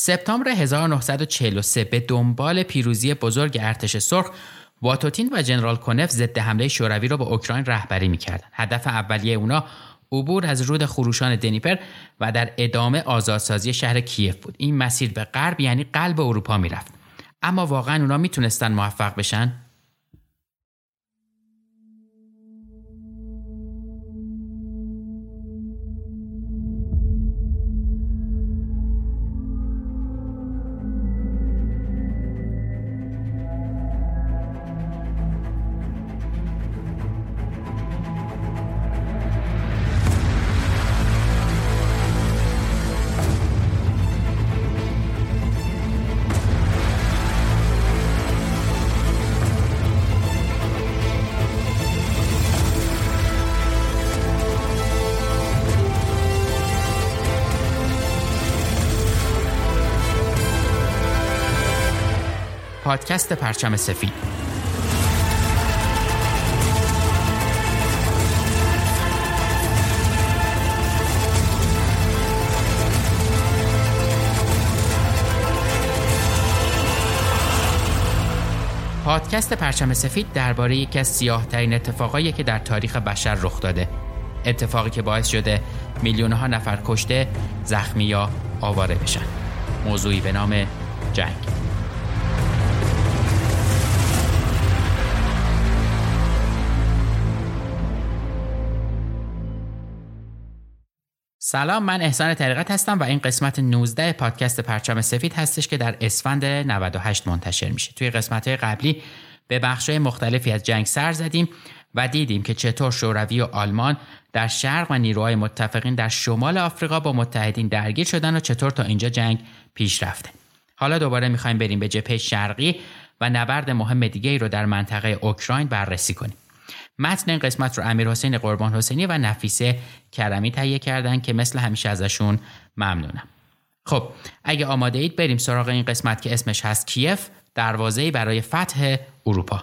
سپتامبر 1943 به دنبال پیروزی بزرگ ارتش سرخ، واتوتین و جنرال کونف ضد حمله شوروی را به اوکراین رهبری می‌کردند. هدف اولیه اونا عبور از رود خروشان دنیپر و در ادامه آزادسازی شهر کیف بود. این مسیر به غرب یعنی قلب اروپا می‌رفت. اما واقعاً اونا میتونستن موفق بشن؟ پادکست پرچم سفید. پادکست پرچم سفید درباره یکی از سیاه‌ترین اتفاقایی که در تاریخ بشر رخ داده. اتفاقی که باعث شده میلیون‌ها نفر کشته، زخمی یا آواره بشن. موضوعی به نام جنگ. سلام، من احسان طریقت هستم و این قسمت 19 پادکست پرچم سفید هستش که در اسفند 98 منتشر میشه. توی قسمت‌های قبلی به بخش‌های مختلفی از جنگ سر زدیم و دیدیم که چطور شوروی و آلمان در شرق و نیروهای متفقین در شمال آفریقا با متحدین درگیر شدن و چطور تا اینجا جنگ پیش رفته. حالا دوباره می‌خوایم بریم به جبهه شرقی و نبرد مهم دیگه‌ای رو در منطقه اوکراین بررسی کنیم. متن این قسمت رو امیرحسین قربان حسینی و نفیسه کرمی تهیه کردن که مثل همیشه ازشون ممنونم. خب اگه آماده اید بریم سراغ این قسمت که اسمش هست کیف، دروازه‌ای برای فتح اروپا.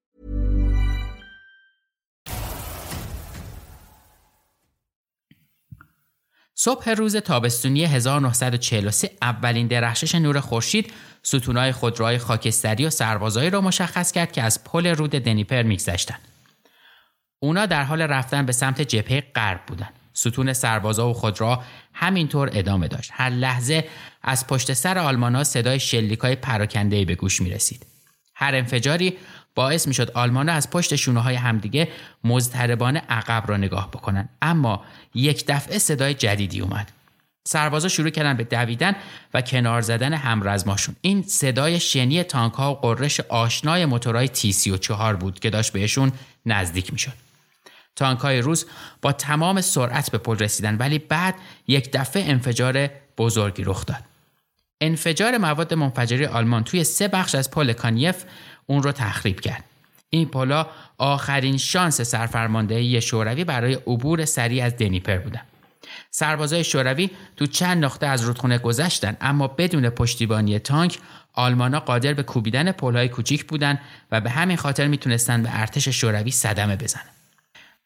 صبح روز تابستونی 1943 اولین درخشش نور خورشید ستونای خودروهای خاکستری و سربازایی را مشخص کرد که از پل رود دنیپر می‌گذشتند. اونا در حال رفتن به سمت جبهه غرب بودند. ستون سربازا و خودروها همینطور ادامه داشت. هر لحظه از پشت سر آلمان‌ها صدای شلیک‌های پراکنده‌ای به گوش می‌رسید. هر انفجاری باعث می‌شد آلمان‌ها از پشت شونه‌های همدیگه مضطربانه عقب را نگاه بکنن، اما یک دفعه صدای جدیدی اومد. سربازا شروع کردن به دویدن و کنار زدن همرزماشون. این صدای شنی تانک‌ها و قررش آشنای موتورهای T-34 بود که داشت بهشون نزدیک می‌شد. تانک‌های روس با تمام سرعت به پل رسیدن، ولی بعد یک دفعه انفجار بزرگی رخ داد. انفجار مواد منفجره آلمان توی 3 بخش از پل کانیف اون رو تخریب کرد. این پل‌ها آخرین شانس سرفرماندهی شوروی برای عبور سریع از دنیپر بودن. سربازای شوروی تو چند نقطه از رودخونه گذشتن، اما بدون پشتیبانی تانک آلمانا قادر به کوبیدن پل‌های کوچیک بودن و به همین خاطر میتونستن به ارتش شوروی صدمه بزنن.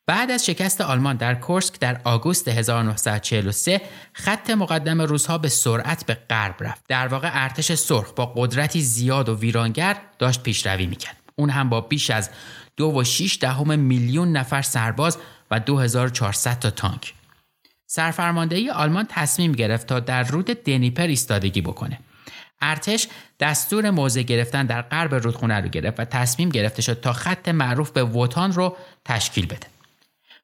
بعد از شکست آلمان در کورسک در آگوست 1943 خط مقدم روس‌ها به سرعت به غرب رفت. در واقع ارتش سرخ با قدرتی زیاد و ویرانگر داشت پیشروی میکرد. اون هم با بیش از 2.6 میلیون نفر سرباز و 2400 تا تانک. سرفرماندهی آلمان تصمیم گرفت تا در رود دنیپر ایستادگی بکنه. ارتش دستور موضع گرفتن در غرب رودخونه رو گرفت و تصمیم گرفته شد تا خط معروف به وتان رو تشکیل بده.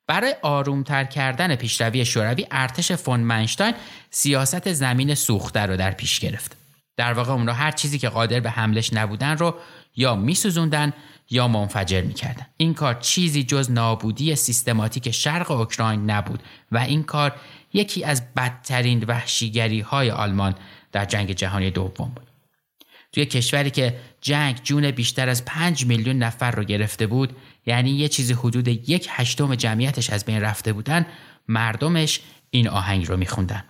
برای آرومتر کردن پیشروی شوروی ارتش فون منشتاین سیاست زمین سوخته رو در پیش گرفت. در واقع اونا هر چیزی که قادر به حملش نبودن رو یا میسوزوندن یا منفجر میکردن. این کار چیزی جز نابودی سیستماتیک شرق اوکراین نبود و این کار یکی از بدترین وحشیگری های آلمان در جنگ جهانی دوم بود. توی کشوری که جنگ جون بیشتر از 5 میلیون نفر رو گرفته بود، یعنی یه چیزی حدود 1/8 جمعیتش از بین رفته بودن، مردمش این آهنگ رو میخوندن.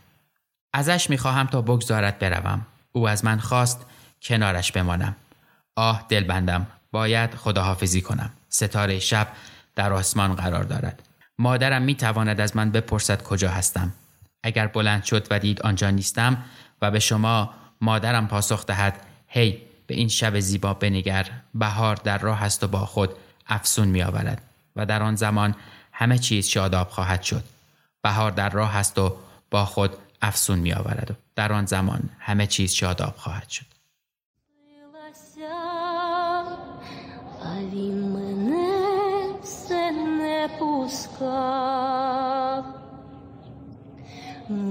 ازش میخواهم تا بگذارد بروم، او از من خواست کنارش بمانم. آه دلبندم، باید خداحافظی کنم. ستاره شب در آسمان قرار دارد. مادرم میتواند از من بپرسد کجا هستم. اگر بلند شد و دید آنجا نیستم و به شما مادرم پاسخ دهد هی به این شب زیبا بنگر، بهار در راه است و با خود افسون می آورد و در آن زمان همه چیز شاداب خواهد شد. بهار در راه است و با خود افسون می آورد و در آن زمان همه چیز شاداب خواهد شد.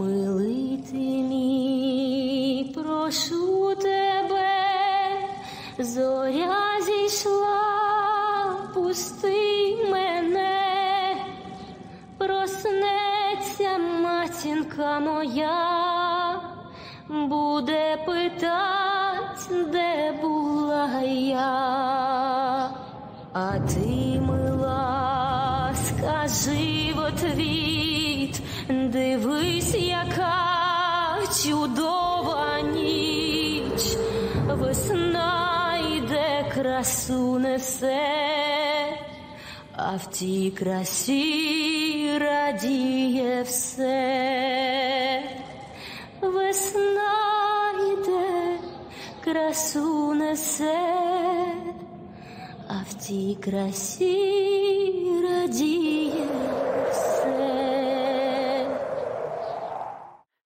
Милий ти мій, прошу тебе, зоря зійшла, пусти мене, проснеться матінка моя, буде питать, де була я, а ти, мила, скажи в отвіт, дивись, яка чудова ніч, весна йде, красу несе, а в тій красі радіє все. Весна йде, красу несе, а в тій красі радіє все.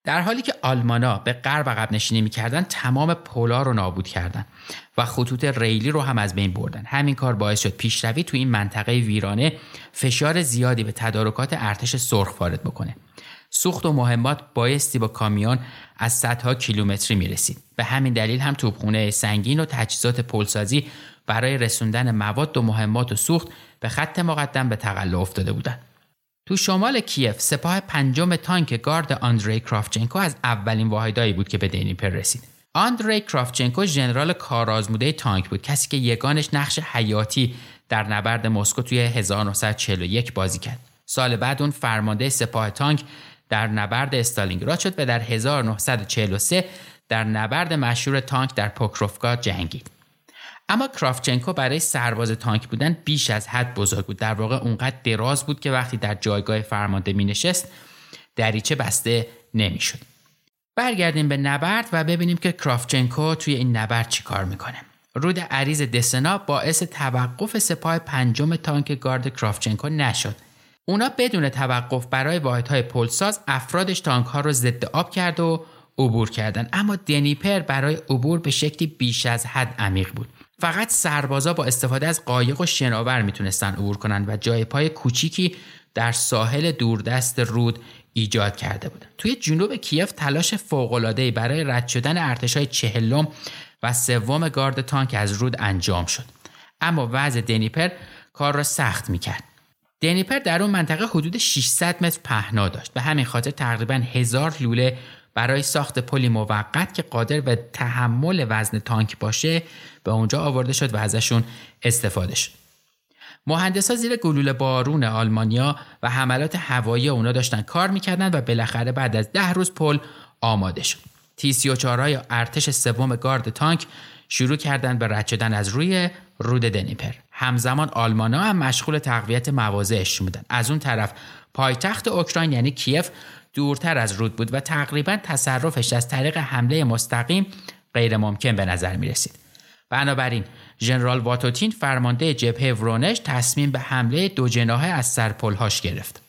در حالی که آلمانا به غرب عقب نشینی می‌کردن، تمام پل‌ها رو نابود کردن و خطوط ریلی رو هم از بین بردن. همین کار باعث شد پیشروی تو این منطقه ویرانه فشار زیادی به تدارکات ارتش سرخ وارد بکنه. سوخت و مهمات بایستی با کامیون از صدها کیلومتری می‌رسید. به همین دلیل هم توپخانه سنگین و تجهیزات پلسازی برای رسوندن مواد و مهمات و سوخت به خط مقدم به تقلع افتاده بودند. تو شمال کیف سپاه 5 تانک گارد آندری کرافچنکو از اولین واحدایی بود که به دنیپر رسید. آندری کرافچنکو ژنرال کارآزموده تانک بود، کسی که یگانش نقش حیاتی در نبرد مسکو توی 1941 بازی کرد. سال بعد اون فرمانده سپاه تانک در نبرد استالینگراد شد و در 1943 در نبرد مشهور تانک در پوکروفکا جنگید. اما کرافچنکو برای سرباز تانک بودن بیش از حد بزرگ بود. در واقع اونقدر دراز بود که وقتی در جایگاه فرمانده می نشست دریچه بسته نمی شد. برگردیم به نبرد و ببینیم که کرافچنکو توی این نبرد چی کار میکنه. رود عریض دسنا باعث توقف سپاه پنجم تانک گارد کرافچنکو نشد. اونا بدون توقف برای واحدهای پلساز افرادش تانک‌ها رو ضد آب کرد و عبور کردن. اما دنیپر برای عبور به شکلی بیش از حد عمیق بود. فقط سربازا با استفاده از قایق و شناور میتونستن عبور کنن و جای پای کوچیکی در ساحل دوردست رود ایجاد کرده بودن. توی جنوب کیف تلاش فوق‌العاده‌ای برای رد شدن ارتش‌های 40 و 3 گارد تانک از رود انجام شد. اما وضع دنیپر کار را سخت میکرد. دنیپر در اون منطقه حدود 600 متر پهنا داشت. به همین خاطر تقریباً 1000 لوله برای ساخت پلی موقت که قادر به تحمل وزن تانک باشه به اونجا آورده شد و ازشون استفاده شد. مهندسا زیر گلوله بارون آلمانیا و حملات هوایی اونا داشتن کار میکردن و بالاخره بعد از 10 پل آماده شد. تی-34 ارتش 3 گارد تانک شروع کردن به رد شدن از روی رود دنیپر. همزمان آلمانا هم مشغول تقویت مواضعشون بودن. از اون طرف پایتخت اوکراین یعنی کیف دورتر از رود بود و تقریبا تصرفش از طریق حمله مستقیم غیر ممکن به نظر می رسید. بنابراین ژنرال واتوتین فرمانده جبهه ورونش تصمیم به حمله دوجناحه از سرپلهاش گرفت.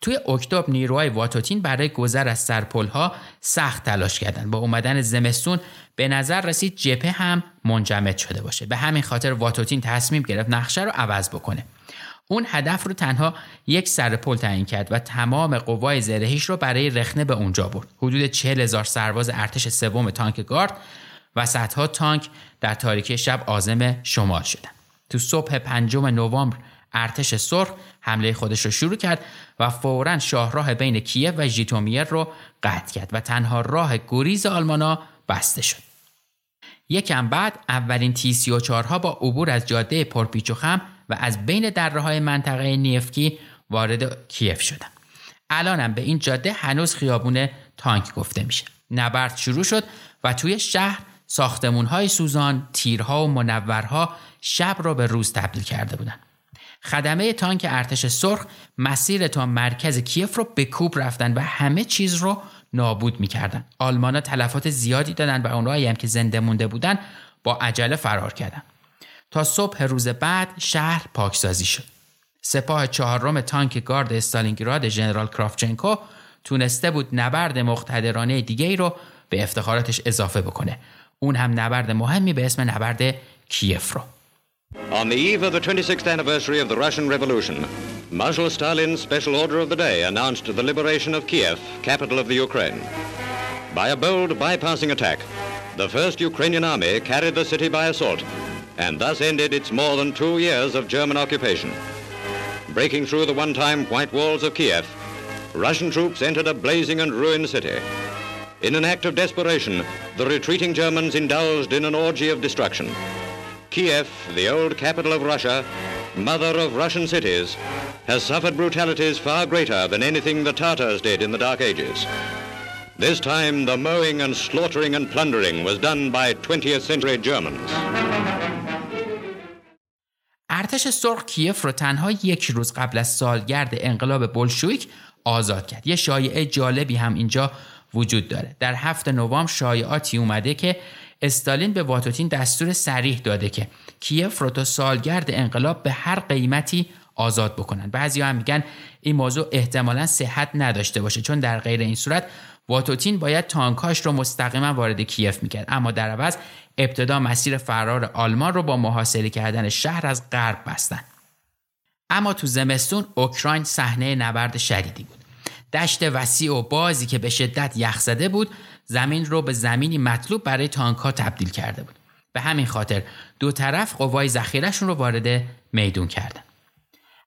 توی اکتبر نیروهای واتوتین برای گذر از سرپلها سخت تلاش کردند. با اومدن زمستون به نظر رسید جبهه هم منجمد شده باشه. به همین خاطر واتوتین تصمیم گرفت نقشه رو عوض بکنه. اون هدف رو تنها 1 سرپل تعیین کرد و تمام قوای زرهیش رو برای رخنه به اونجا برد. حدود 40000 سرباز ارتش 3 تانک گارد و صدها تانک در تاریکی شب عازم شمال شدند. تو صبح 5 نوامبر ارتش سرخ حمله خودش رو شروع کرد و فوراً شاهراه بین کیف و ژیتومیر رو قطع کرد و تنها راه گریز آلمانا بسته شد. یکم بعد اولین تی-34 با عبور از جاده پرپیچ و خم و از بین دره‌های منطقه نیفکی وارد کیف شدند. الانم به این جاده هنوز خیابون تانک گفته میشه. نبرد شروع شد و توی شهر ساختمان‌های سوزان، تیرها و منورها شب را به روز تبدیل کرده بودند. خدمه تانک ارتش سرخ مسیر تا مرکز کیف رو به کوب رفتن و همه چیز رو نابود می‌کردن. آلمانا تلفات زیادی دادن و اونایی هم که زنده مونده بودن با عجله فرار کردن. تا صبح روز بعد شهر پاکسازی شد. سپاه 4 تانک گارد استالینگراد ژنرال کرافچنکو تونسته بود نبرد مقتدرانه دیگه‌ای رو به افتخاراتش اضافه بکنه. اون هم نبرد مهمی به اسم نبرد کیف رو. On the eve of the 26th anniversary of the Russian Revolution, Marshal Stalin's special order of the day announced the liberation of Kiev, capital of the Ukraine. By a bold bypassing attack, the first Ukrainian army carried the city by assault and thus ended its more than 2 years of German occupation. Breaking through the one-time white walls of Kiev, Russian troops entered a blazing and ruined city. In an act of desperation, the retreating Germans indulged in an orgy of destruction. Kiev, the old capital of Russia, mother of Russian cities, has suffered brutalities far greater than anything the Tartars did in the Dark Ages. This time, the mowing and slaughtering and plundering was done by 20th century Germans. ارتش سرخ کیف رو تنها 1 قبل از سالگرد انقلاب بولشویک آزاد کرد. یه شایعه جالبی هم اینجا وجود داره. در 7 نوامبر شایعاتی اومده که استالین به واتوتین دستور صریح داده که کیف رو تا سالگرد انقلاب به هر قیمتی آزاد بکنن. بعضی هم میگن این موضوع احتمالاً صحت نداشته باشه، چون در غیر این صورت واتوتین باید تانکاش رو مستقیما وارد کیف میکرد. اما در عوض ابتدا مسیر فرار آلمان رو با محاصره کردن شهر از غرب بستن. اما تو زمستون اوکراین صحنه نبرد شدیدی بود. دشت وسیع و بازی که به شدت یخ زده بود زمین رو به زمینی مطلوب برای تانک‌ها تبدیل کرده بود. به همین خاطر 2 طرف قوای ذخیره‌شون رو وارد میدون کردن.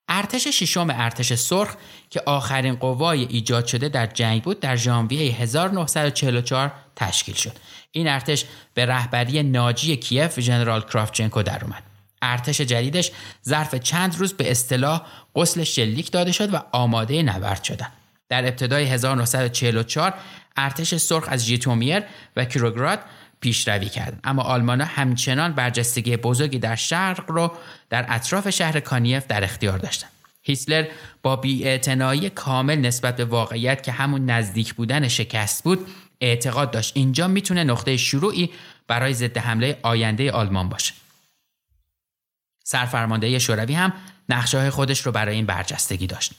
ارتش 6 ارتش سرخ که آخرین قوای ایجاد شده در جنگ بود در ژانویه 1944 تشکیل شد. این ارتش به رهبری ناجی کیف ژنرال کرافچنکو در اومد. ارتش جدیدش ظرف چند روز به اصطلاح غسل شلیک داده شد و آماده نبرد شدند. در ابتدای 1944 ارتش سرخ از ژیتومیر و کیروگراد پیشروی کرد، اما آلمان‌ها همچنان برجستگی بزرگی در شرق رو در اطراف شهر کانیف در اختیار داشتند. هیتلر با بی‌اعتنایی کامل نسبت به واقعیت که همون نزدیک بودن شکست بود، اعتقاد داشت اینجا میتونه نقطه شروعی برای ضد حمله آینده آلمان باشه. سرفرمانده شوروی هم نقشه‌های خودش رو برای این برجستگی داشت.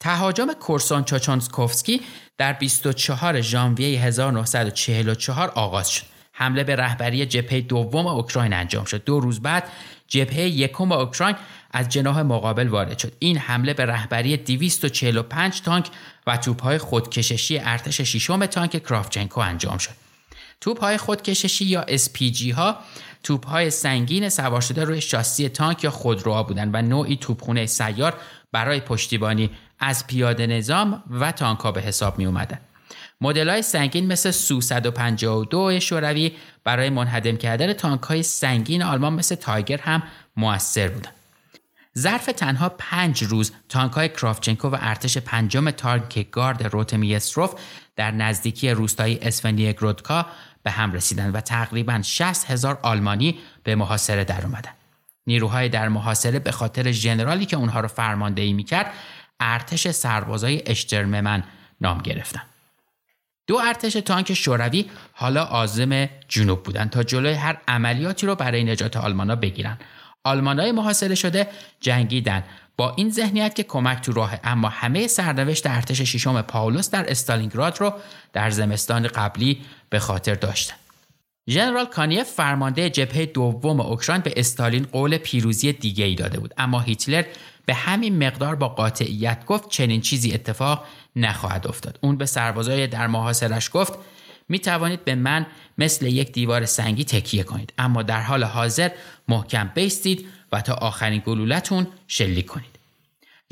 تهاجم کورسون چاچانسکوفسکی در 24 ژانویه 1944 آغاز شد. حمله به رهبری جبهه دوم اوکراین انجام شد. 2 روز بعد جبهه یکم اوکراین از جناح مقابل وارد شد. این حمله به رهبری 245 تانک و توپ‌های خودکششی ارتش ششم تانک کرافچنکو انجام شد. توپ‌های خودکششی یا SPG-ها توپ‌های سنگین سوار شده روی شاسی تانک یا خودروها بودند و نوعی توپخانه سیار برای پشتیبانی از پیاده نظام و تانک‌ها به حساب می‌آمدند. مدل‌های سنگین مثل سو 152 شوروی برای منهدم کردن تانک‌های سنگین آلمان مثل تایگر هم مؤثر بودند. ظرف تنها 5 روز تانک‌های کرافچنکو و ارتش 5 تانک گارد روتمیستروف در نزدیکی روستای اسفنیگرودکا به هم رسیدند و تقریباً 60,000 آلمانی به محاصره در آمدند. نیروهای در محاصره به خاطر ژنرالی که اونها رو فرماندهی می‌کرد، ارتش سربازای اشترممن نام گرفتند. 2 ارتش تانک شوروی حالا عازم جنوب بودند تا جلوی هر عملیاتی رو برای نجات آلمانا بگیرن. آلمانای محاصره شده جنگیدن با این ذهنیت که کمک تو راه، اما همه سرنوشت ارتش ششم پاولوس در استالینگراد رو در زمستان قبلی به خاطر داشتن. ژنرال کانیف فرمانده جبهه دوم اوکراین به استالین قول پیروزی دیگه‌ای داده بود، اما هیتلر به همین مقدار با قاطعیت گفت چنین چیزی اتفاق نخواهد افتاد. اون به سربازای در محاصره‌اش گفت می توانید به من مثل یک دیوار سنگی تکیه کنید، اما در حال حاضر محکم بایستید و تا آخرین گلوله‌تون شلیک کنید.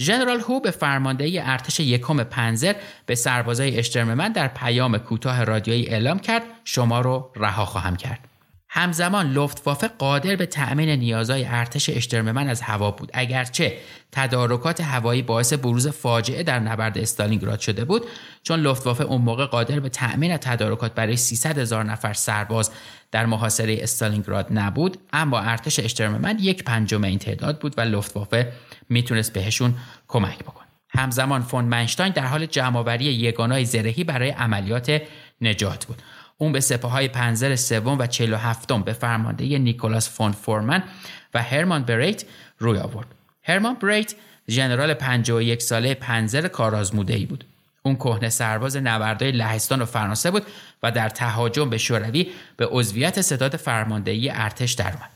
ژنرال هو به فرماندهی ارتش یکم پنزر به سربازای اشترممن در پیام کوتاه رادیویی اعلام کرد شما رو رها خواهم کرد. همزمان لوفتوافه قادر به تأمین نیازهای ارتش اشترممن از هوا بود، اگرچه تدارکات هوایی باعث بروز فاجعه در نبرد استالینگراد شده بود، چون لوفتوافه اون موقع قادر به تأمین تدارکات برای 300,000 نفر سرباز در محاصره استالینگراد نبود، اما ارتش اشترممن 1/5 این تعداد بود و لوفتوافه میتونست بهشون کمک بکنه. همزمان فون منشتاین در حال جمع‌آوری یگانه‌های زرهی برای عملیات نجات بود. اون به سپاهای پنزر سوم و 47 به فرماندهی نیکولاس فون فورمن و هرمان بریت روی آورد. هرمان بریت ژنرال 51 ساله پنزر کارآزموده‌ای بود. اون کهنه سرباز نبردهای لهستان و فرانسه بود و در تهاجم به شوروی به عضویت ستاد فرماندهی ارتش درآمد.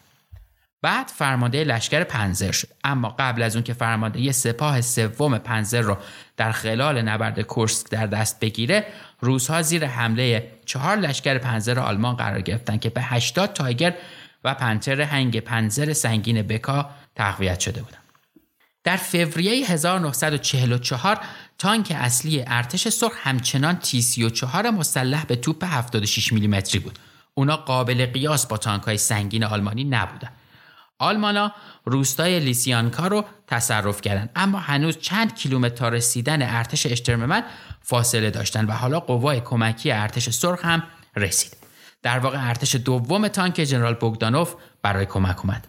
بعد فرمانده لشکر پنزر شد، اما قبل از اون که فرماندهی سپاه سوم پنزر رو در خلال نبرد کورسک در دست بگیره، روس‌ها زیر حمله 4 لشکر پنزر آلمان قرار گرفتن که به 80 تایگر و پنتر هنگ پنزر سنگین بکا تقویت شده بودند. در فوریه 1944 تانک اصلی ارتش سرخ همچنان T-34 مسلح به توپ 76 میلیمتری بود. اونا قابل قیاس با تانک‌های سنگین آلمانی نبودند. آلمانا روستای لیسیانکا رو تصرف کردند، اما هنوز چند کیلومتر تا رسیدن ارتش اشترممن فاصله داشتند و حالا قوای کمکی ارتش سرخ هم رسید. در واقع ارتش دوم تانک جنرال بوگدانوف برای کمک اومد.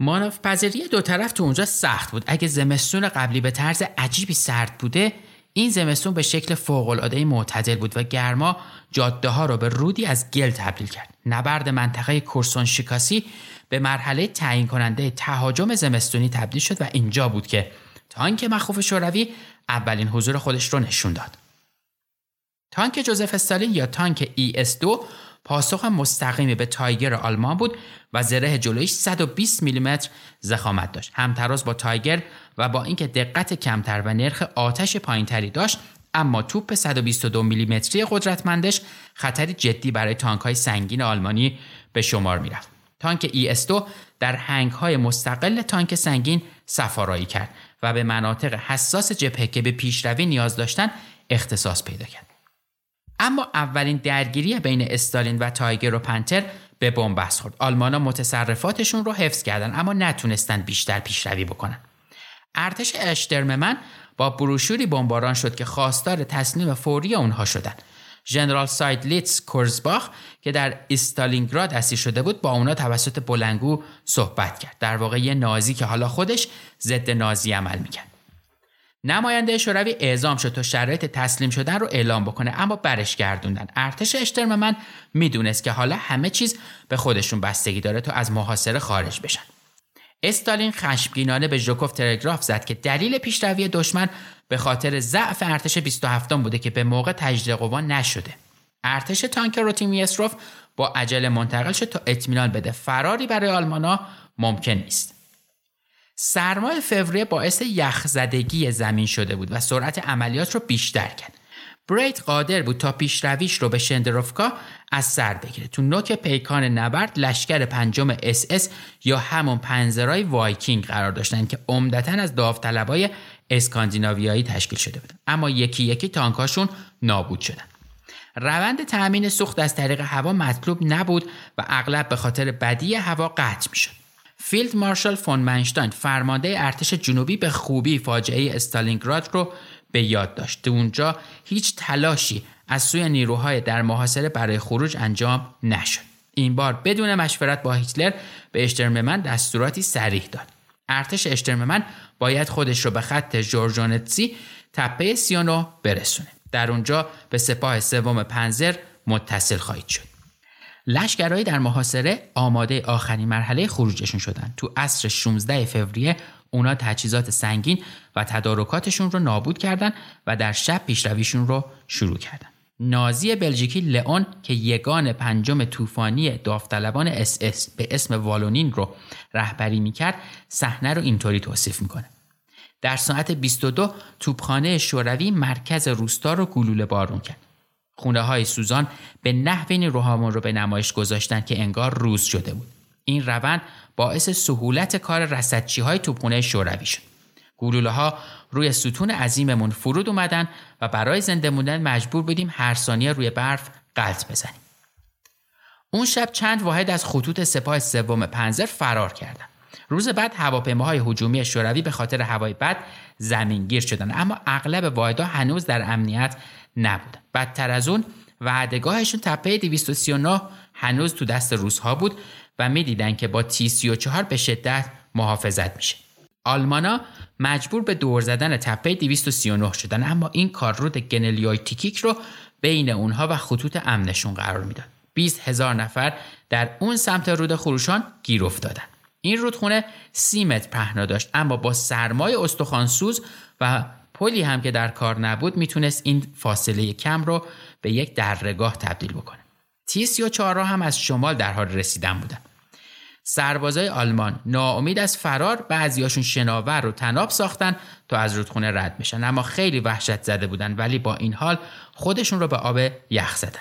مانورپذیری دو طرف تو اونجا سخت بود. اگه زمستون قبلی به طرز عجیبی سرد بوده، این زمستون به شکل فوق‌العاده معتدل بود و گرما جاده‌ها رو به رودی از گل تبدیل کرد. نبرد منطقه کورسون شکاسی به مرحله تعیین کننده تهاجم زمستونی تبدیل شد و اینجا بود که تانک مخوف شوروی اولین حضور خودش رو نشون داد. تانک جوزف استالین یا تانک IS-2 پاسخ مستقیمی به تایگر آلمان بود و زره جلویش 120 میلیمتر ضخامت داشت. همتراز با تایگر و با اینکه دقت کمتر و نرخ آتش پایینتری داشت، اما توپ 122 میلیمتری قدرتمندش خطری جدی برای تانک‌های سنگین آلمانی به شمار می‌رفت. تانک IS-2 در هنگ‌های مستقل تانک سنگین سفارایی کرد و به مناطق حساس جبهه که به پیشروی نیاز داشتند اختصاص پیدا کرد. اما اولین درگیری بین استالین و تایگر و پنتر به بن‌بست خورد. آلمانا متصرفاتشون رو حفظ کردن اما نتونستن بیشتر پیشروی بکنن. ارتش اشترممن با بروشوری بمباران شد که خواستار تسلیم فوری اونها شدن. ژنرال سایدلیتس کورزباخ که در استالینگراد اسیر شده بود با اونا توسط بلنگو صحبت کرد. در واقع یه نازی که حالا خودش ضد نازی عمل میکرد. نماینده شوروی اعزام شد تا شرایط تسلیم شدن رو اعلام بکنه اما برش گردوندن. ارتش اشترممن میدونست که حالا همه چیز به خودشون بستگی داره تا از محاصره خارج بشن. استالین خشمگینانه به ژوکوف تلگراف زد که دلیل پیشروی دشمن به خاطر ضعف ارتش 27 بوده که به موقع تجدید قوا نشده. ارتش تانک روتیمیستروف با عجله منتقل شد تا اطمینان بده فراری برای آلمانا ممکن نیست. سرمای فوریه باعث یخزدگی زمین شده بود و سرعت عملیات رو بیشتر کرد. برید قادر بود تا پیشرویش رو به شندروفکا از سر بگیره. تو نوک پیکان نبرد لشکر 5 اس اس یا همون پنزرهای وایکینگ قرار داشتن که عمدتاً از داوطلبای اسکاندیناویایی تشکیل شده بودن اما یکی یکی تانکاشون نابود شدن. روند تأمین سوخت از طریق هوا مطلوب نبود و اغلب به خاطر بدی هوا قطع می‌شد. فیلد مارشال فون منشتاین فرمانده ارتش جنوبی به خوبی فاجعه استالینگراد رو به یاد داشت. اونجا هیچ تلاشی از سوی نیروهای در محاصره برای خروج انجام نشد. این بار بدون مشورت با هیتلر به اشترممن دستوراتی صریح داد. ارتش اشترممن باید خودش رو به خط جورجونتسی تپه سیونو برسونه. در اونجا به سپاه 3 پنزر متصل خواهید شد. لشکرهای در محاصره آماده آخرین مرحله خروجشون شدن. تو عصر 16 فوریه اونا تجهیزات سنگین و تدارکاتشون رو نابود کردن و در شب پیشرویشون رو شروع کردن. نازی بلژیکی لئون که یگان 5 طوفانی داوطلبان اس اس به اسم والونین رو رهبری میکرد صحنه رو اینطوری توصیف میکنه. در ساعت 22 توپخانه شوروی مرکز روستا رو گلوله بارون کرد. خونه های سوزان به نحوی نیروهامون رو به نمایش گذاشتن که انگار روز شده بود. این روند باعث سهولت کار رصدچی های توپخانه شوروی شد. گلوله ها روی ستون عظیممون فرود اومدن و برای زنده موندن مجبور بودیم هر ثانیه روی برف غلط بزنیم. اون شب چند واحد از خطوط سپاه 3 پنزر فرار کردن. روز بعد هواپیماهای هجومی شوروی به خاطر هوای بد زمینگیر شدن اما اغلب واحدها هنوز در امنیت نبودن. بدتر از اون وعدهگاهشون تپه 239 هنوز تو دست روس‌ها بود و می‌دیدن که با T-34 به شدت محافظت میشه. آلمانا مجبور به دور زدن تپه 239 شدن اما این کاررود گنلیای تیکیک رو بین اونها و خطوط امنشون قرار میداد. 20,000 نفر در اون سمت رود خروشان گیر افتادن. این رودخونه 30 متر پهنا داشت اما با سرمای استخوانسوز و پلی هم که در کار نبود میتونست این فاصله کم رو به یک درگاه تبدیل بکنه. T-34 هم از شمال در حال رسیدن بودن. سربازای آلمان ناامید از فرار بعضیاشون شناور و طناب ساختن تا از رودخونه رد بشن اما خیلی وحشت زده بودن ولی با این حال خودشون رو به آب یخ زدن.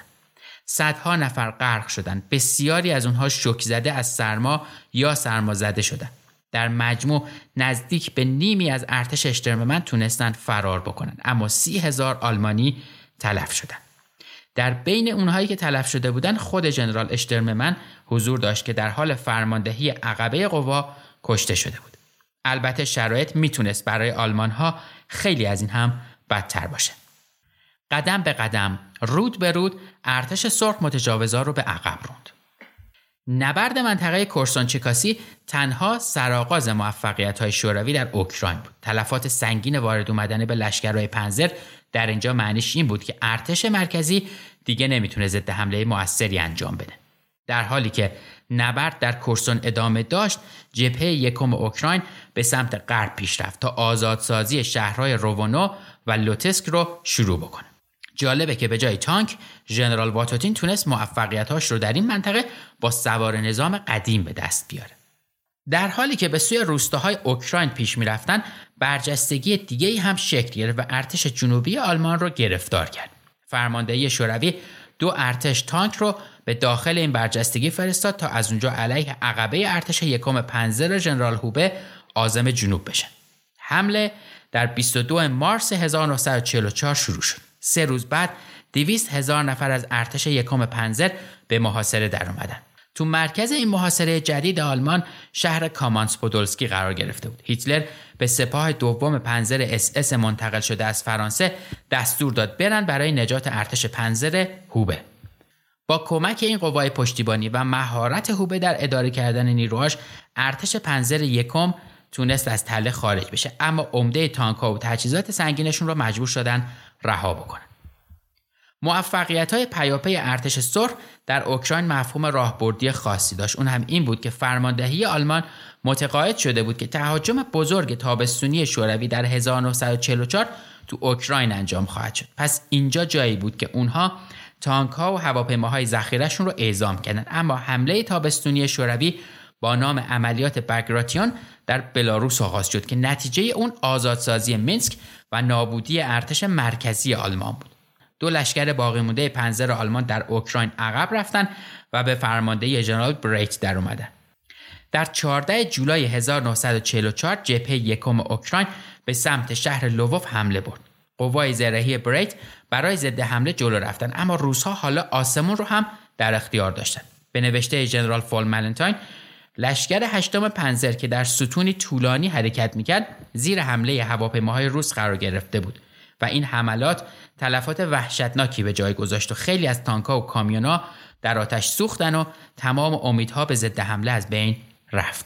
صدها نفر غرق شدن. بسیاری از اونها شوک زده از سرما یا سرما زده شدن. در مجموع نزدیک به نیمی از ارتش اشترممن تونستن فرار بکنن اما 30,000 آلمانی تلف شدن. در بین اونهایی که تلف شده بودن خود ژنرال اشترممن حضور داشت که در حال فرماندهی عقبه قوا کشته شده بود. البته شرایط میتونست برای آلمان‌ها خیلی از این هم بدتر باشه. قدم به قدم رود به رود ارتش سرخ متجاوزا رو به عقب راند. نبرد منطقه کورسون چکاسی تنها سرآغاز موفقیت‌های شوروی در اوکراین بود. تلفات سنگین وارد آمدن به لشکرهای پنزر در اینجا معنیش این بود که ارتش مرکزی دیگه نمیتونه ضد حمله موثری انجام بده. در حالی که نبرد در کورسون ادامه داشت، جبهه یکم اوکراین به سمت غرب پیش رفت تا آزادسازی شهرهای روونو و لوتسک رو شروع بکنه. جالبه که به جای تانک، ژنرال واتوتین تونست موفقیتاش رو در این منطقه با سوار نظام قدیم به دست بیاره. در حالی که به سوی روستاهای اوکراین پیش می رفتن، برجستگی دیگه‌ای هم شکل گرفت و ارتش جنوبی آلمان رو گرفتار کرد. فرماندهی شوروی 2 ارتش تانک رو به داخل این برجستگی فرستاد تا از اونجا علیه عقبه ارتش یکم پنزر ژنرال هوبه عازم جنوب بشن. حمله در 22 مارس 1944 شروع شد. 3 روز بعد 200,000 نفر از ارتش یکم پنزر به محاصره در اومدن. تو مرکز این محاصره جدید آلمان شهر کامانس پودولسکی قرار گرفته بود. هیتلر به سپاه دوم پنزر SS منتقل شده از فرانسه دستور داد برن برای نجات ارتش پنزر هوبه. با کمک این قوای پشتیبانی و مهارت هوبه در اداره کردن نیروهاش، ارتش پنزر یکم تونست از تله خارج بشه، اما عمده تانک‌ها و تجهیزات سنگینشون را مجبور شدن رها بکنن. موفقیت‌های پیاپی ارتش سرخ در اوکراین مفهوم راهبردی خاصی داشت. اون هم این بود که فرماندهی آلمان متقاعد شده بود که تهاجم بزرگ تابستونی شوروی در 1944 تو اوکراین انجام خواهد شد. پس اینجا جایی بود که اونها تانک‌ها و هواپیماهای ذخیره‌شون رو اعزام کردن، اما حمله تابستونی شوروی با نام عملیات بگراتیان در بلاروس آغاز شد که نتیجه اون آزادسازی منسک و نابودی ارتش مرکزی آلمان بود. دو لشکر باقی مونده پنزر آلمان در اوکراین عقب رفتن و به فرماندهی ژنرال بریت در اومدن. در 14 جولای 1944 جبهه یکم اوکراین به سمت شهر لووف حمله برد. قوای زرهی بریت برای ضد حمله جلو رفتن، اما روس‌ها حالا آسمون رو هم در اختیار داشتن. به نوشته ژنرال فول مالنتاین، لشکر هشتم پنزر که در ستونی طولانی حرکت میکرد زیر حمله هواپیماهای روس قرار گرفته بود و این حملات تلفات وحشتناکی به جای گذاشت و خیلی از تانک‌ها و کامیون‌ها در آتش سوختن و تمام امیدها به ضد حمله از بین رفت.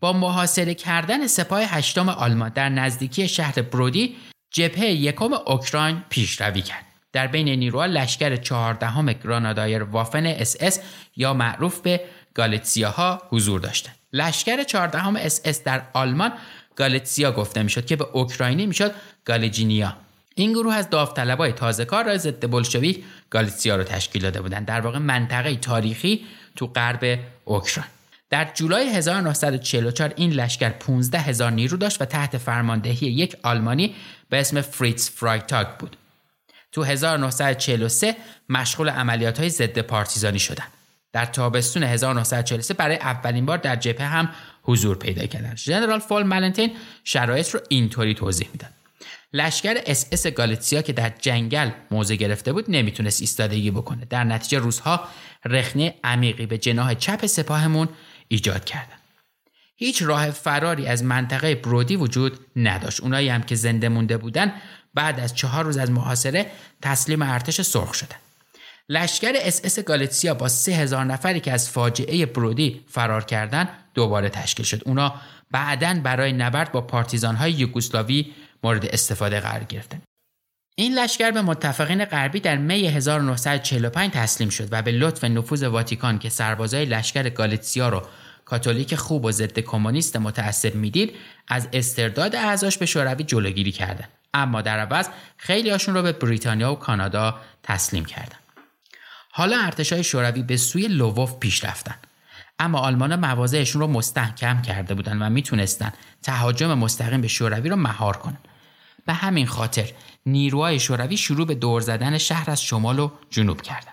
با محاصره کردن سپاه هشتم آلمان در نزدیکی شهر برودی، جبهه یکم اوکراین پیشروی کرد. در بین نیروها لشکر 14 گرانادایر وافن SS یا معروف به گالیتسیاها حضور داشتند. لشکر 14 SS در آلمان گالیتسیا گفته میشد که به اوکراینی میشد گالیجینیا. این گروه از داوطلبای تازه‌کار را ضد بولشویک گالیتسیا را تشکیل داده بودند، در واقع منطقه تاریخی تو غرب اوکراین. در جولای 1944 این لشکر 15000 نیرو داشت و تحت فرماندهی یک آلمانی به اسم فریتز فرایتاگ بود. تو 1943 مشغول عملیات‌های ضد پارتیزانی شدند. در تابستون 1943 برای اولین بار در جبهه هم حضور پیدا کردند. ژنرال فول مالنتین شرایط رو اینطوری توضیح میدن: لشکر SS گالیتسیا که در جنگل موضع گرفته بود نمیتونست ایستادگی بکنه، در نتیجه روس‌ها رخنه عمیقی به جناح چپ سپاهمون ایجاد کردند. هیچ راه فراری از منطقه برودی وجود نداشت. اونایی هم که زنده مونده بودن بعد از 4 روز از محاصره تسلیم ارتش سرخ شدند. لشکر SS گالیتسیا با 3000 نفری که از فاجعه برودی فرار کردند دوباره تشکیل شد. اونا بعداً برای نبرد با پارتیزان‌های یوگسلاوی مورد استفاده قرار گرفتند. این لشکر به متفقین غربی در می 1945 تسلیم شد و به لطف نفوذ واتیکان که سربازای لشکر گالیتسیا رو کاتولیک خوب و ضد کمونیست متعصب میدید، از استرداد اعضاش به شوروی جلوگیری کردند. اما در عوض خیلی‌هاشون رو به بریتانیا و کانادا تسلیم کردند. حالا ارتشای شوروی به سوی لووف پیش رفتن، اما آلمانا مواضعشون رو مستحکم کرده بودن و میتونستن تهاجم مستقیم به شوروی رو مهار کنن. به همین خاطر نیروهای شوروی شروع به دور زدن شهر از شمال و جنوب کردن.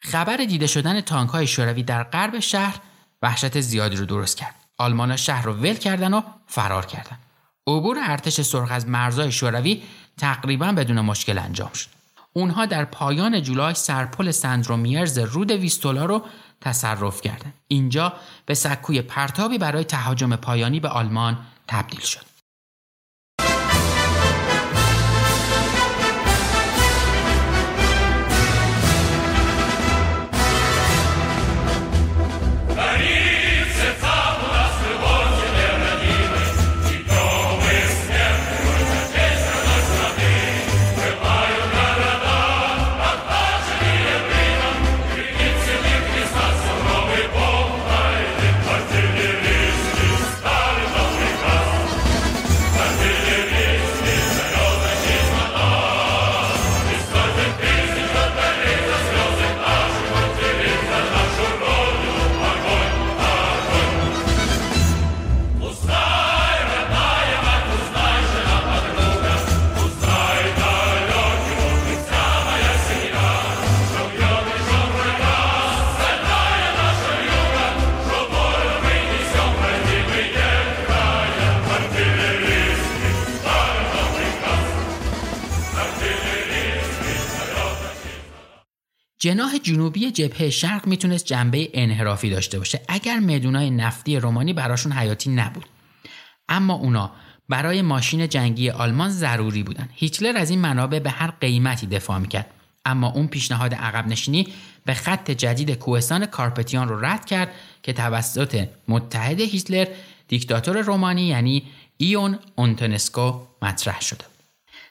خبر دیده شدن تانک‌های شوروی در غرب شهر وحشت زیادی رو درست کرد. آلمانا شهر رو ول کردن و فرار کردن. عبور ارتش سرخ از مرزهای شوروی تقریبا بدون مشکل انجام شد. اونها در پایان جولای سرپل سندرومیرز رود ویستولا رو تصرف کردند. اینجا به سکوی پرتابی برای تهاجم پایانی به آلمان تبدیل شد. جناح جنوبی جبهه شرق میتونست جنبه انحرافی داشته باشه اگر میدونای نفتی رومانی براشون حیاتی نبود. اما اونا برای ماشین جنگی آلمان ضروری بودن. هیتلر از این منابع به هر قیمتی دفاع میکرد. اما اون پیشنهاد عقب نشینی به خط جدید کوهستان کارپاتیان رو رد کرد که توسط متحد هیتلر دیکتاتور رومانی یعنی ایون آنتونسکو مطرح شده.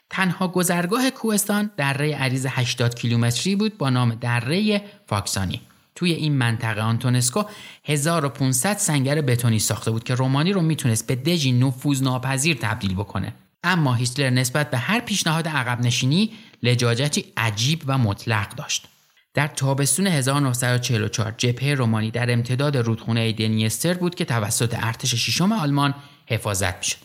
تنها گذرگاه کوهستان دره عریض 80 کیلومتری بود با نام دره فاکسانی. توی این منطقه آنتونسکو 1500 سنگر بتونی ساخته بود که رومانی رو میتونست به دژی نفوذناپذیر تبدیل بکنه. اما هیتلر نسبت به هر پیشنهاد عقب نشینی لجاجتی عجیب و مطلق داشت. در تابستون 1944 جبهه رومانی در امتداد رودخانه دنیستر بود که توسط ارتش ششم آلمان حفاظت میشد.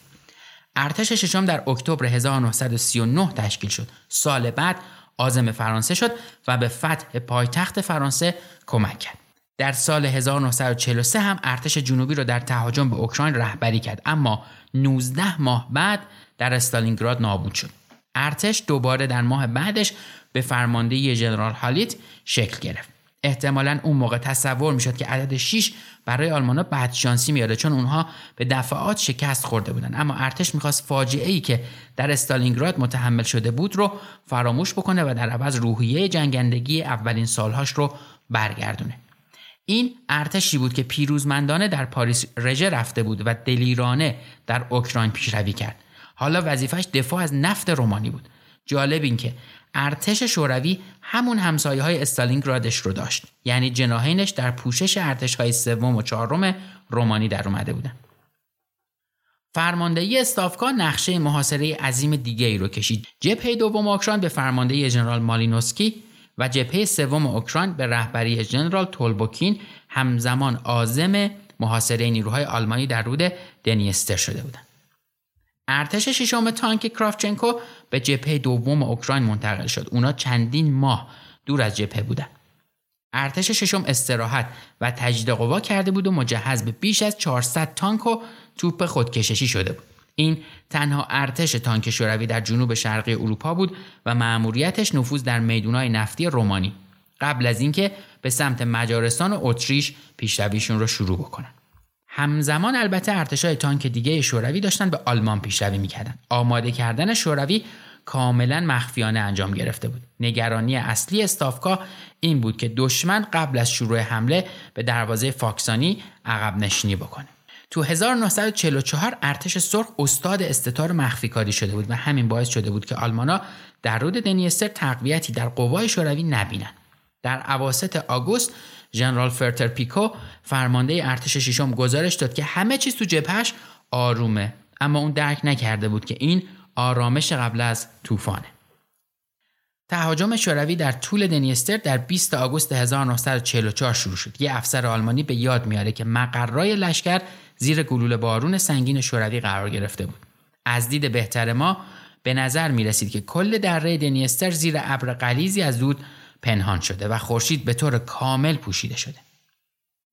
ارتش ششم در اکتبر 1939 تشکیل شد. سال بعد عازم فرانسه شد و به فتح پایتخت فرانسه کمک کرد. در سال 1943 هم ارتش جنوبی را در تهاجم به اوکراین رهبری کرد، اما 19 ماه بعد در استالینگراد نابود شد. ارتش دوباره در ماه بعدش به فرماندهی ژنرال هالیت شکل گرفت. احتمالاً اون موقع تصور میشد که عدد 6 برای آلمانا بدشانسی میاره، چون اونها به دفعات شکست خورده بودن، اما ارتش میخواست فاجعه‌ای که در استالینگراد متحمل شده بود رو فراموش بکنه و در عوض روحیه جنگندگی اولین سالهاش رو برگردونه. این ارتشی بود که پیروزمندانه در پاریس رژه رفته بود و دلیرانه در اوکراین پیشروی کرد. حالا وظیفه‌اش دفاع از نفت رومانی بود. جالب این که ارتش شوروی همون همسایه‌های استالینگرادش رو داشت، یعنی جناحینش در پوشش ارتش‌های سوم و چهارم رومانی در اومده بودن. فرماندهی استافکا نقشه محاصره عظیم دیگه‌ای رو کشید. جبهه دوم اوکراین به فرماندهی ژنرال مالینوسکی و جبهه سوم اوکراین به رهبری ژنرال تولبوکین همزمان عازم محاصره نیروهای آلمانی در رود دنیستر شده بودند. ارتش ششم تانک کرافچنکو به جبهه دوم اوکراین منتقل شد. اونا چندین ماه دور از جبهه بودن. ارتش ششم استراحت و تجدید قوا کرده بود و مجهز به بیش از 400 تانک و توپ خودکشی شده بود. این تنها ارتش تانک شوروی در جنوب شرقی اروپا بود و مأموریتش نفوذ در میدان‌های نفتی رومانی قبل از اینکه به سمت مجارستان و اتریش پیشرویشون رو شروع بکنن. همزمان البته ارتشای تانک دیگه شوروی داشتن به آلمان پیشروی میکردن. آماده کردن شوروی کاملا مخفیانه انجام گرفته بود. نگرانی اصلی استافکا این بود که دشمن قبل از شروع حمله به دروازه فاکسانی عقب نشینی بکنه. تو 1944 ارتش سرخ استاد استتار مخفی کاری شده بود و همین باعث شده بود که آلمانا در رود دنیستر تقویتی در قوای شوروی نبینن. در اواسط آگوست ژنرال فرتر پیکو فرمانده ارتش ششم گزارش داد که همه چیز تو جبهش آرومه، اما اون درک نکرده بود که این آرامش قبل از طوفانه. تهاجم شوروی در طول دنیستر در 20 آگوست 1944 شروع شد. یه افسر آلمانی به یاد میاره که مقرای لشکر زیر گلوله بارون سنگین شوروی قرار گرفته بود. از دید بهتر ما به نظر می رسید که کل دره دنیستر زیر ابر غلیظی از دود پنهان شده و خورشید به طور کامل پوشیده شده.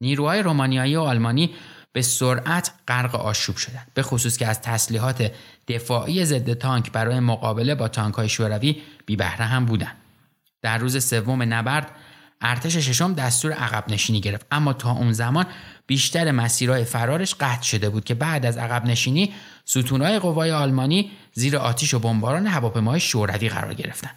نیروهای رومانیایی و آلمانی به سرعت غرق آشوب شدند، به خصوص که از تسلیحات دفاعی ضد تانک برای مقابله با تانک‌های شوروی بی بهره هم بودند. در روز سوم نبرد ارتش ششم دستور عقب نشینی گرفت، اما تا اون زمان بیشتر مسیرهای فرارش قطع شده بود که بعد از عقب نشینی ستون‌های قوای آلمانی زیر آتش و بمباران هواپیماهای شوروی قرار گرفتند.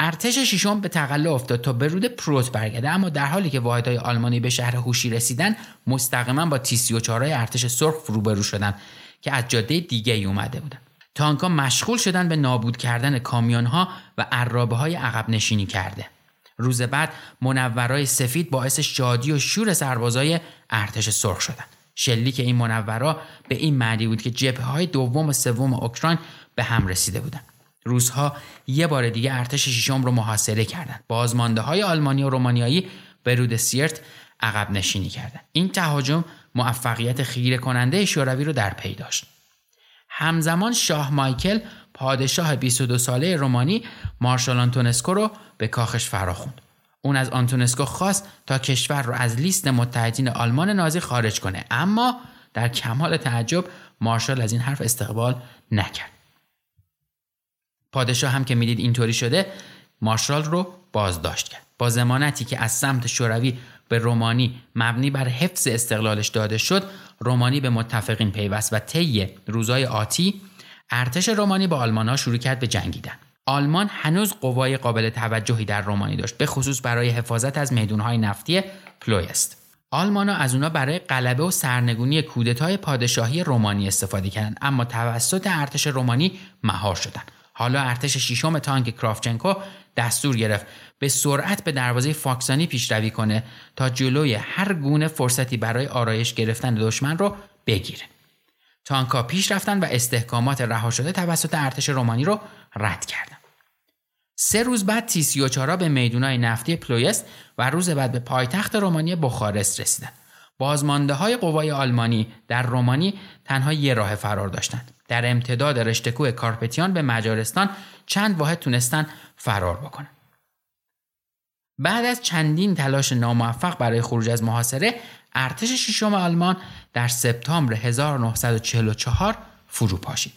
ارتش ششم به تقلا افتاد تا به رود پروت برگرده، اما در حالی که واحدهای آلمانی به شهر هوشی رسیدن مستقیما با تی-34 های ارتش سرخ روبرو شدند که از جاده دیگه‌ای اومده بودند. تانک‌ها مشغول شدند به نابود کردن کامیون‌ها و عرابه‌های عقب نشینی کرده. روز بعد منورای سفید باعث شادی و شور سربازای ارتش سرخ شدند. شلیک این منورا به این معنی بود که جبهه‌های دوم و سوم اوکراین به هم رسیده بودند. روس‌ها یه بار دیگه ارتش ششم رو محاصره کردند. بازمانده‌های آلمانی و رومانیایی به رود سیرت عقب نشینی کردند. این تهاجم موفقیت خیره کننده شوروی رو در پی داشت. همزمان شاه مایکل پادشاه 22 ساله رومانی مارشال آنتونسکو رو به کاخش فراخوند. اون از آنتونسکو خواست تا کشور رو از لیست متحدین آلمان نازی خارج کنه، اما در کمال تعجب مارشال از این حرف استقبال نکرد. پادشاه هم که میدید اینطوری شده مارشال رو بازداشت کرد. با ضمانتی که از سمت شوروی به رومانی مبنی بر حفظ استقلالش داده شد، رومانی به متفقین پیوست و طی روزهای آتی ارتش رومانی با آلمان‌ها شروع کرد به جنگیدن. آلمان هنوز قوای قابل توجهی در رومانی داشت، به خصوص برای حفاظت از میدان‌های نفتی پلویست. آلمان‌ها از اونا برای غلبه و سرنگونی کودتای پادشاهی رومانی استفاده کردند، اما توسط ارتش رومانی مهار شدند. حالا ارتش ششم تانک کرافچنکو دستور گرفت به سرعت به دروازه فاکسانی پیشروی کنه تا جلوی هر گونه فرصتی برای آرایش گرفتن دشمن رو بگیره. تانک‌ها پیش رفتن و استحکامات رها شده توسط ارتش رومانی رو رد کردن. 3 روز بعد T-34 به میدان‌های نفتی پلویست و روز بعد به پایتخت رومانی بخارست رسیدن. بازمانده‌های قوای آلمانی در رومانی تنها یه راه فرار داشتند. در امتداد رشته‌کوه کارپتیان به مجارستان چند واحد تونستن فرار بکنن. بعد از چندین تلاش ناموفق برای خروج از محاصره، ارتش ششم آلمان در سپتامبر 1944 فروپاشید.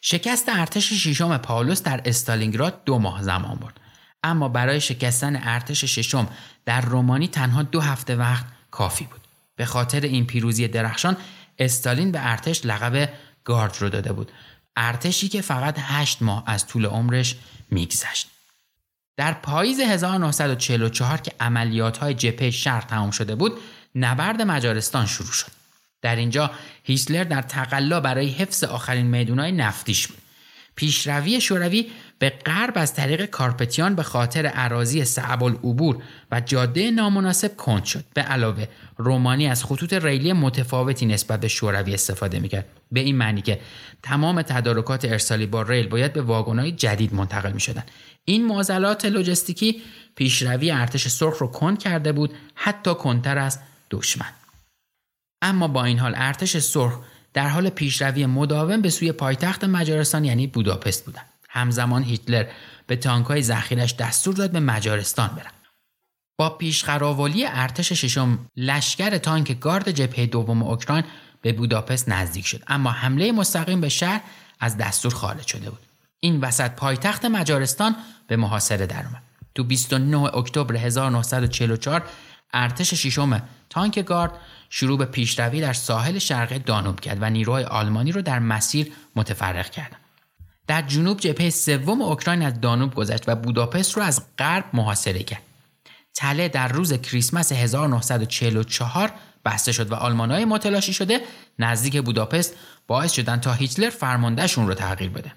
شکست ارتش ششم پاولوس در استالینگراد 2 ماه زمان برد، اما برای شکستن ارتش ششم در رومانی تنها 2 هفته وقت کافی بود. به خاطر این پیروزی درخشان، استالین به ارتش لقب گارد رو داده بود، ارتشی که فقط 8 ماه از طول عمرش میگذشت. در پاییز 1944 که عملیات‌های جبهه شرق تمام شده بود، نبرد مجارستان شروع شد. در اینجا هیتلر در تقلا برای حفظ آخرین میدان‌های نفتیش بود. پیشروی شوروی به غرب از طریق کارپتیان به خاطر اراضی صعب العبور و جاده نامناسب کند شد. به علاوه رومانی از خطوط ریلی متفاوتی نسبت به شوروی استفاده میکرد، به این معنی که تمام تدارکات ارسالی با ریل باید به واگن‌های جدید منتقل میشدند. این معضلات لوجستیکی پیشروی ارتش سرخ رو کند کرده بود، حتی کندتر از دشمن. اما با این حال ارتش سرخ در حال پیشروی مداوم به سوی پایتخت مجارستان یعنی بوداپست بودند. همزمان هیتلر به تانک‌های ذخیره‌اش دستور داد به مجارستان برند. با پیشقراولی ارتش ششم، لشکر تانک گارد جبهه دوم اوکراین به بوداپست نزدیک شد، اما حمله مستقیم به شهر از دستور خارج شده بود. این وسط پایتخت مجارستان به محاصره درآمد. تو 29 اکتبر 1944 ارتش ششم تانک گارد شروع به پیشروی در ساحل شرقی دانوب کرد و نیروهای آلمانی رو در مسیر متفرق کردند. در جنوب جبهه سوم اوکراین از دانوب گذشت و بوداپست رو از غرب محاصره کرد. تله در روز کریسمس 1944 بسته شد و آلمان‌های متلاشی شده نزدیک بوداپست باعث شدند تا هیتلر فرماندهشون رو تغییر بده.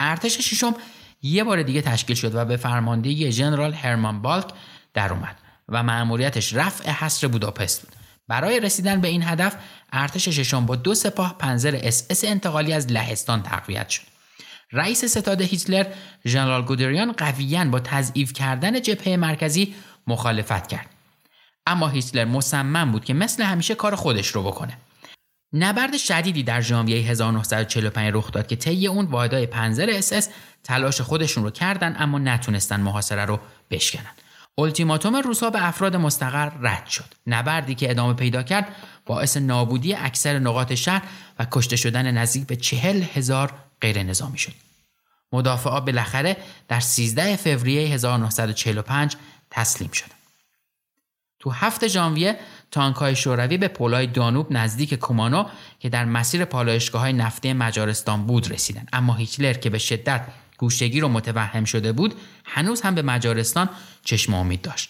ارتش ششم یه بار دیگه تشکیل شد و به فرماندهی ژنرال هرمان بالک در اومد و مأموریتش رفع حصار بوداپست بود. برای رسیدن به این هدف ارتش ششم با 2 سپاه پنزر SS انتقالی از لهستان تقویت شد. رئیس ستاد هیتلر ژنرال گودریان قویاً با تضعیف کردن جبهه مرکزی مخالفت کرد، اما هیتلر مصمم بود که مثل همیشه کار خودش رو بکنه. نبرد شدیدی در ژانویه 1945 رخ داد که طی اون واحدهای پنزر SS تلاش خودشون رو کردن، اما نتونستن محاصره رو بشکنن. التیماتوم روس‌ها به افراد مستقر رد شد. نبردی که ادامه پیدا کرد باعث نابودی اکثر نقاط شهر و کشته شدن نزدیک به 40,000 غیر نظامی شد. مدافعا بالاخره در 13 فوریه 1945 تسلیم شدند. تو 7 ژانویه تانک‌های شوروی به پلهای دانوب نزدیک کومانو که در مسیر پالایشگاه‌های نفتی مجارستان بود رسیدند، اما هیتلر که به شدت گوشگیر و متوهم شده بود هنوز هم به مجارستان چشم امید داشت.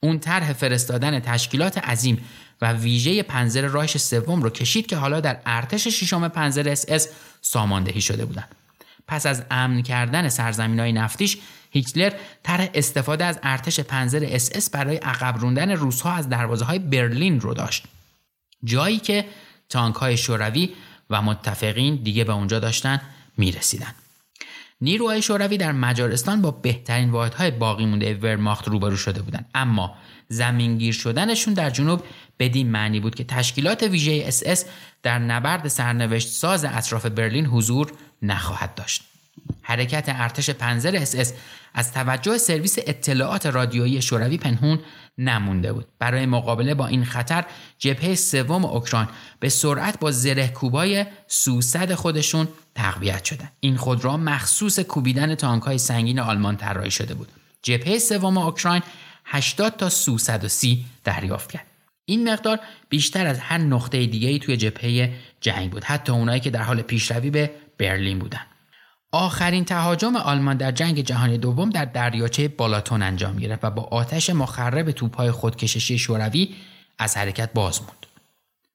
اون طرح فرستادن تشکیلات عظیم و ویژه پنزر رایش سوم رو کشید که حالا در ارتش ششم پنزر SS ساماندهی شده بودند. پس از امن کردن سرزمین‌های نفتیش، هیتلر طرح استفاده از ارتش پنزر SS برای عقب راندن روس‌ها از دروازه‌های برلین رو داشت، جایی که تانک‌های شوروی و متفقین دیگه به اونجا داشتن می‌رسیدن. نیروهای شوروی در مجارستان با بهترین واحدهای باقی مونده ورماخت روبرو شده بودند، اما زمینگیر شدنشون در جنوب بدین معنی بود که تشکیلات ویژه SS در نبرد سرنوشت ساز اطراف برلین حضور نخواهد داشت. حرکت ارتش پنزر SS از توجه سرویس اطلاعات رادیویی شوروی پنهون نمونده بود. برای مقابله با این خطر جبهه سوم اوکراین به سرعت با زره‌کوبای سوسد خودشون تقویت شدند. این خودرو مخصوص کوبیدن تانک‌های سنگین آلمان طراحی شده بود. جبهه سوم اوکراین 80 تا سو-130 دریافت کرد. این مقدار بیشتر از هر نقطه دیگه‌ای توی جبهه جنگ بود، حتی اونایی که در حال پیشروی به برلین بودند. آخرین تهاجم آلمان در جنگ جهانی دوم در دریاچه بالاتون انجام گرفت و با آتش مخرب توپ‌های خودکشی شوروی از حرکت باز موند.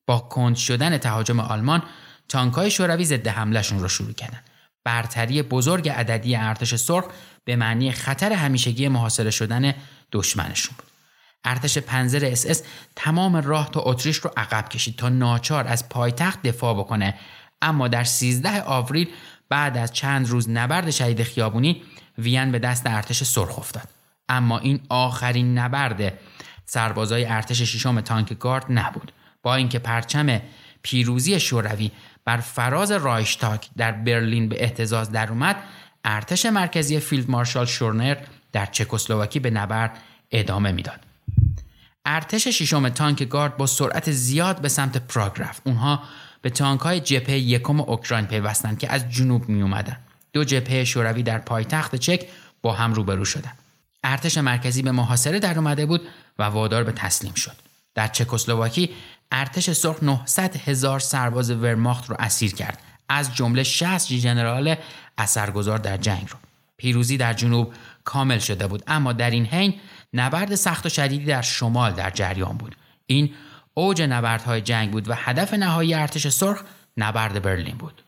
با کند شدن تهاجم آلمان، تانک‌های شوروی ضد حمله‌شون را شروع کردند. برتری بزرگ عددی ارتش سرخ به معنی خطر همیشگی محاصره شدن دشمنشون بود. ارتش پنزر اس اس تمام راه تا اتریش رو عقب کشید تا ناچار از پایتخت دفاع بکنه، اما در 13 آوریل بعد از چند روز نبرد شدید خیابونی، وین به دست ارتش سرخ افتاد. اما این آخرین نبرد سربازای ارتش ششم تانک گارد نبود. با اینکه پرچم پیروزی شوروی بر فراز رایشتاگ در برلین به اهتزاز در اومد، ارتش مرکزی فیلد مارشال شورنر در چکسلواکی به نبرد ادامه میداد. ارتش ششم تانک گارد با سرعت زیاد به سمت پراگ رفت. اونها به تانک‌های جبهه یکم اوکراین پیوستند که از جنوب می اومدن. دو جبهه شوروی در پایتخت چک با هم روبرو شدند. ارتش مرکزی به محاصره در اومده بود و وادار به تسلیم شد. در چکسلواکی ارتش سرخ 900,000 سرباز ورماخت رو اسیر کرد، از جمله 60 ژنرال اثرگذار در جنگ رو. پیروزی در جنوب کامل شده بود، اما در این حین نبرد سخت و شدیدی در شمال در جریان بود. این اوج نبردهای جنگ بود و هدف نهایی ارتش سرخ نبرد برلین بود.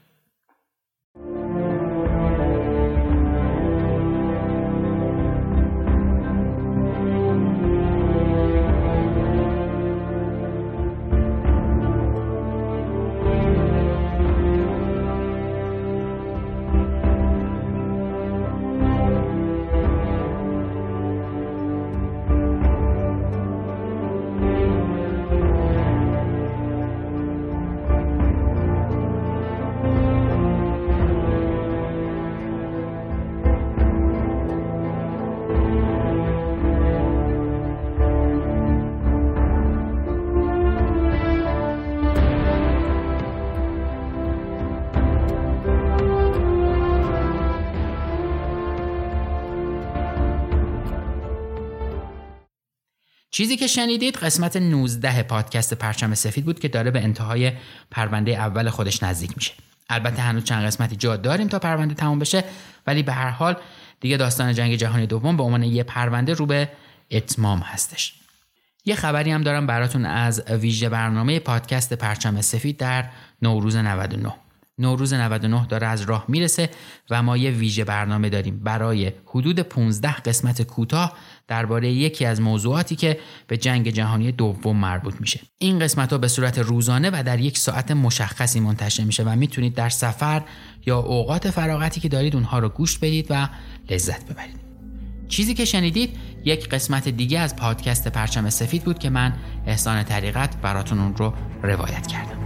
چیزی که شنیدید قسمت 19 پادکست پرچم سفید بود که داره به انتهای پرونده اول خودش نزدیک میشه. البته هنوز چند قسمتی جا داریم تا پرونده تموم بشه، ولی به هر حال دیگه داستان جنگ جهانی دوم به عنوان یه پرونده رو به اتمام هستش. یه خبری هم دارم براتون از ویژه برنامه پادکست پرچم سفید در نوروز 99. نوروز 99 داره از راه میرسه و ما یه ویژه برنامه داریم برای حدود 15 قسمت کوتاه درباره یکی از موضوعاتی که به جنگ جهانی دوم مربوط میشه. این قسمت‌ها به صورت روزانه و در یک ساعت مشخصی منتشر میشه و میتونید در سفر یا اوقات فراغتی که دارید اونها رو گوش بدید و لذت ببرید. چیزی که شنیدید یک قسمت دیگه از پادکست پرچم سفید بود که من احسان طریقت براتون اون رو روایت کردم.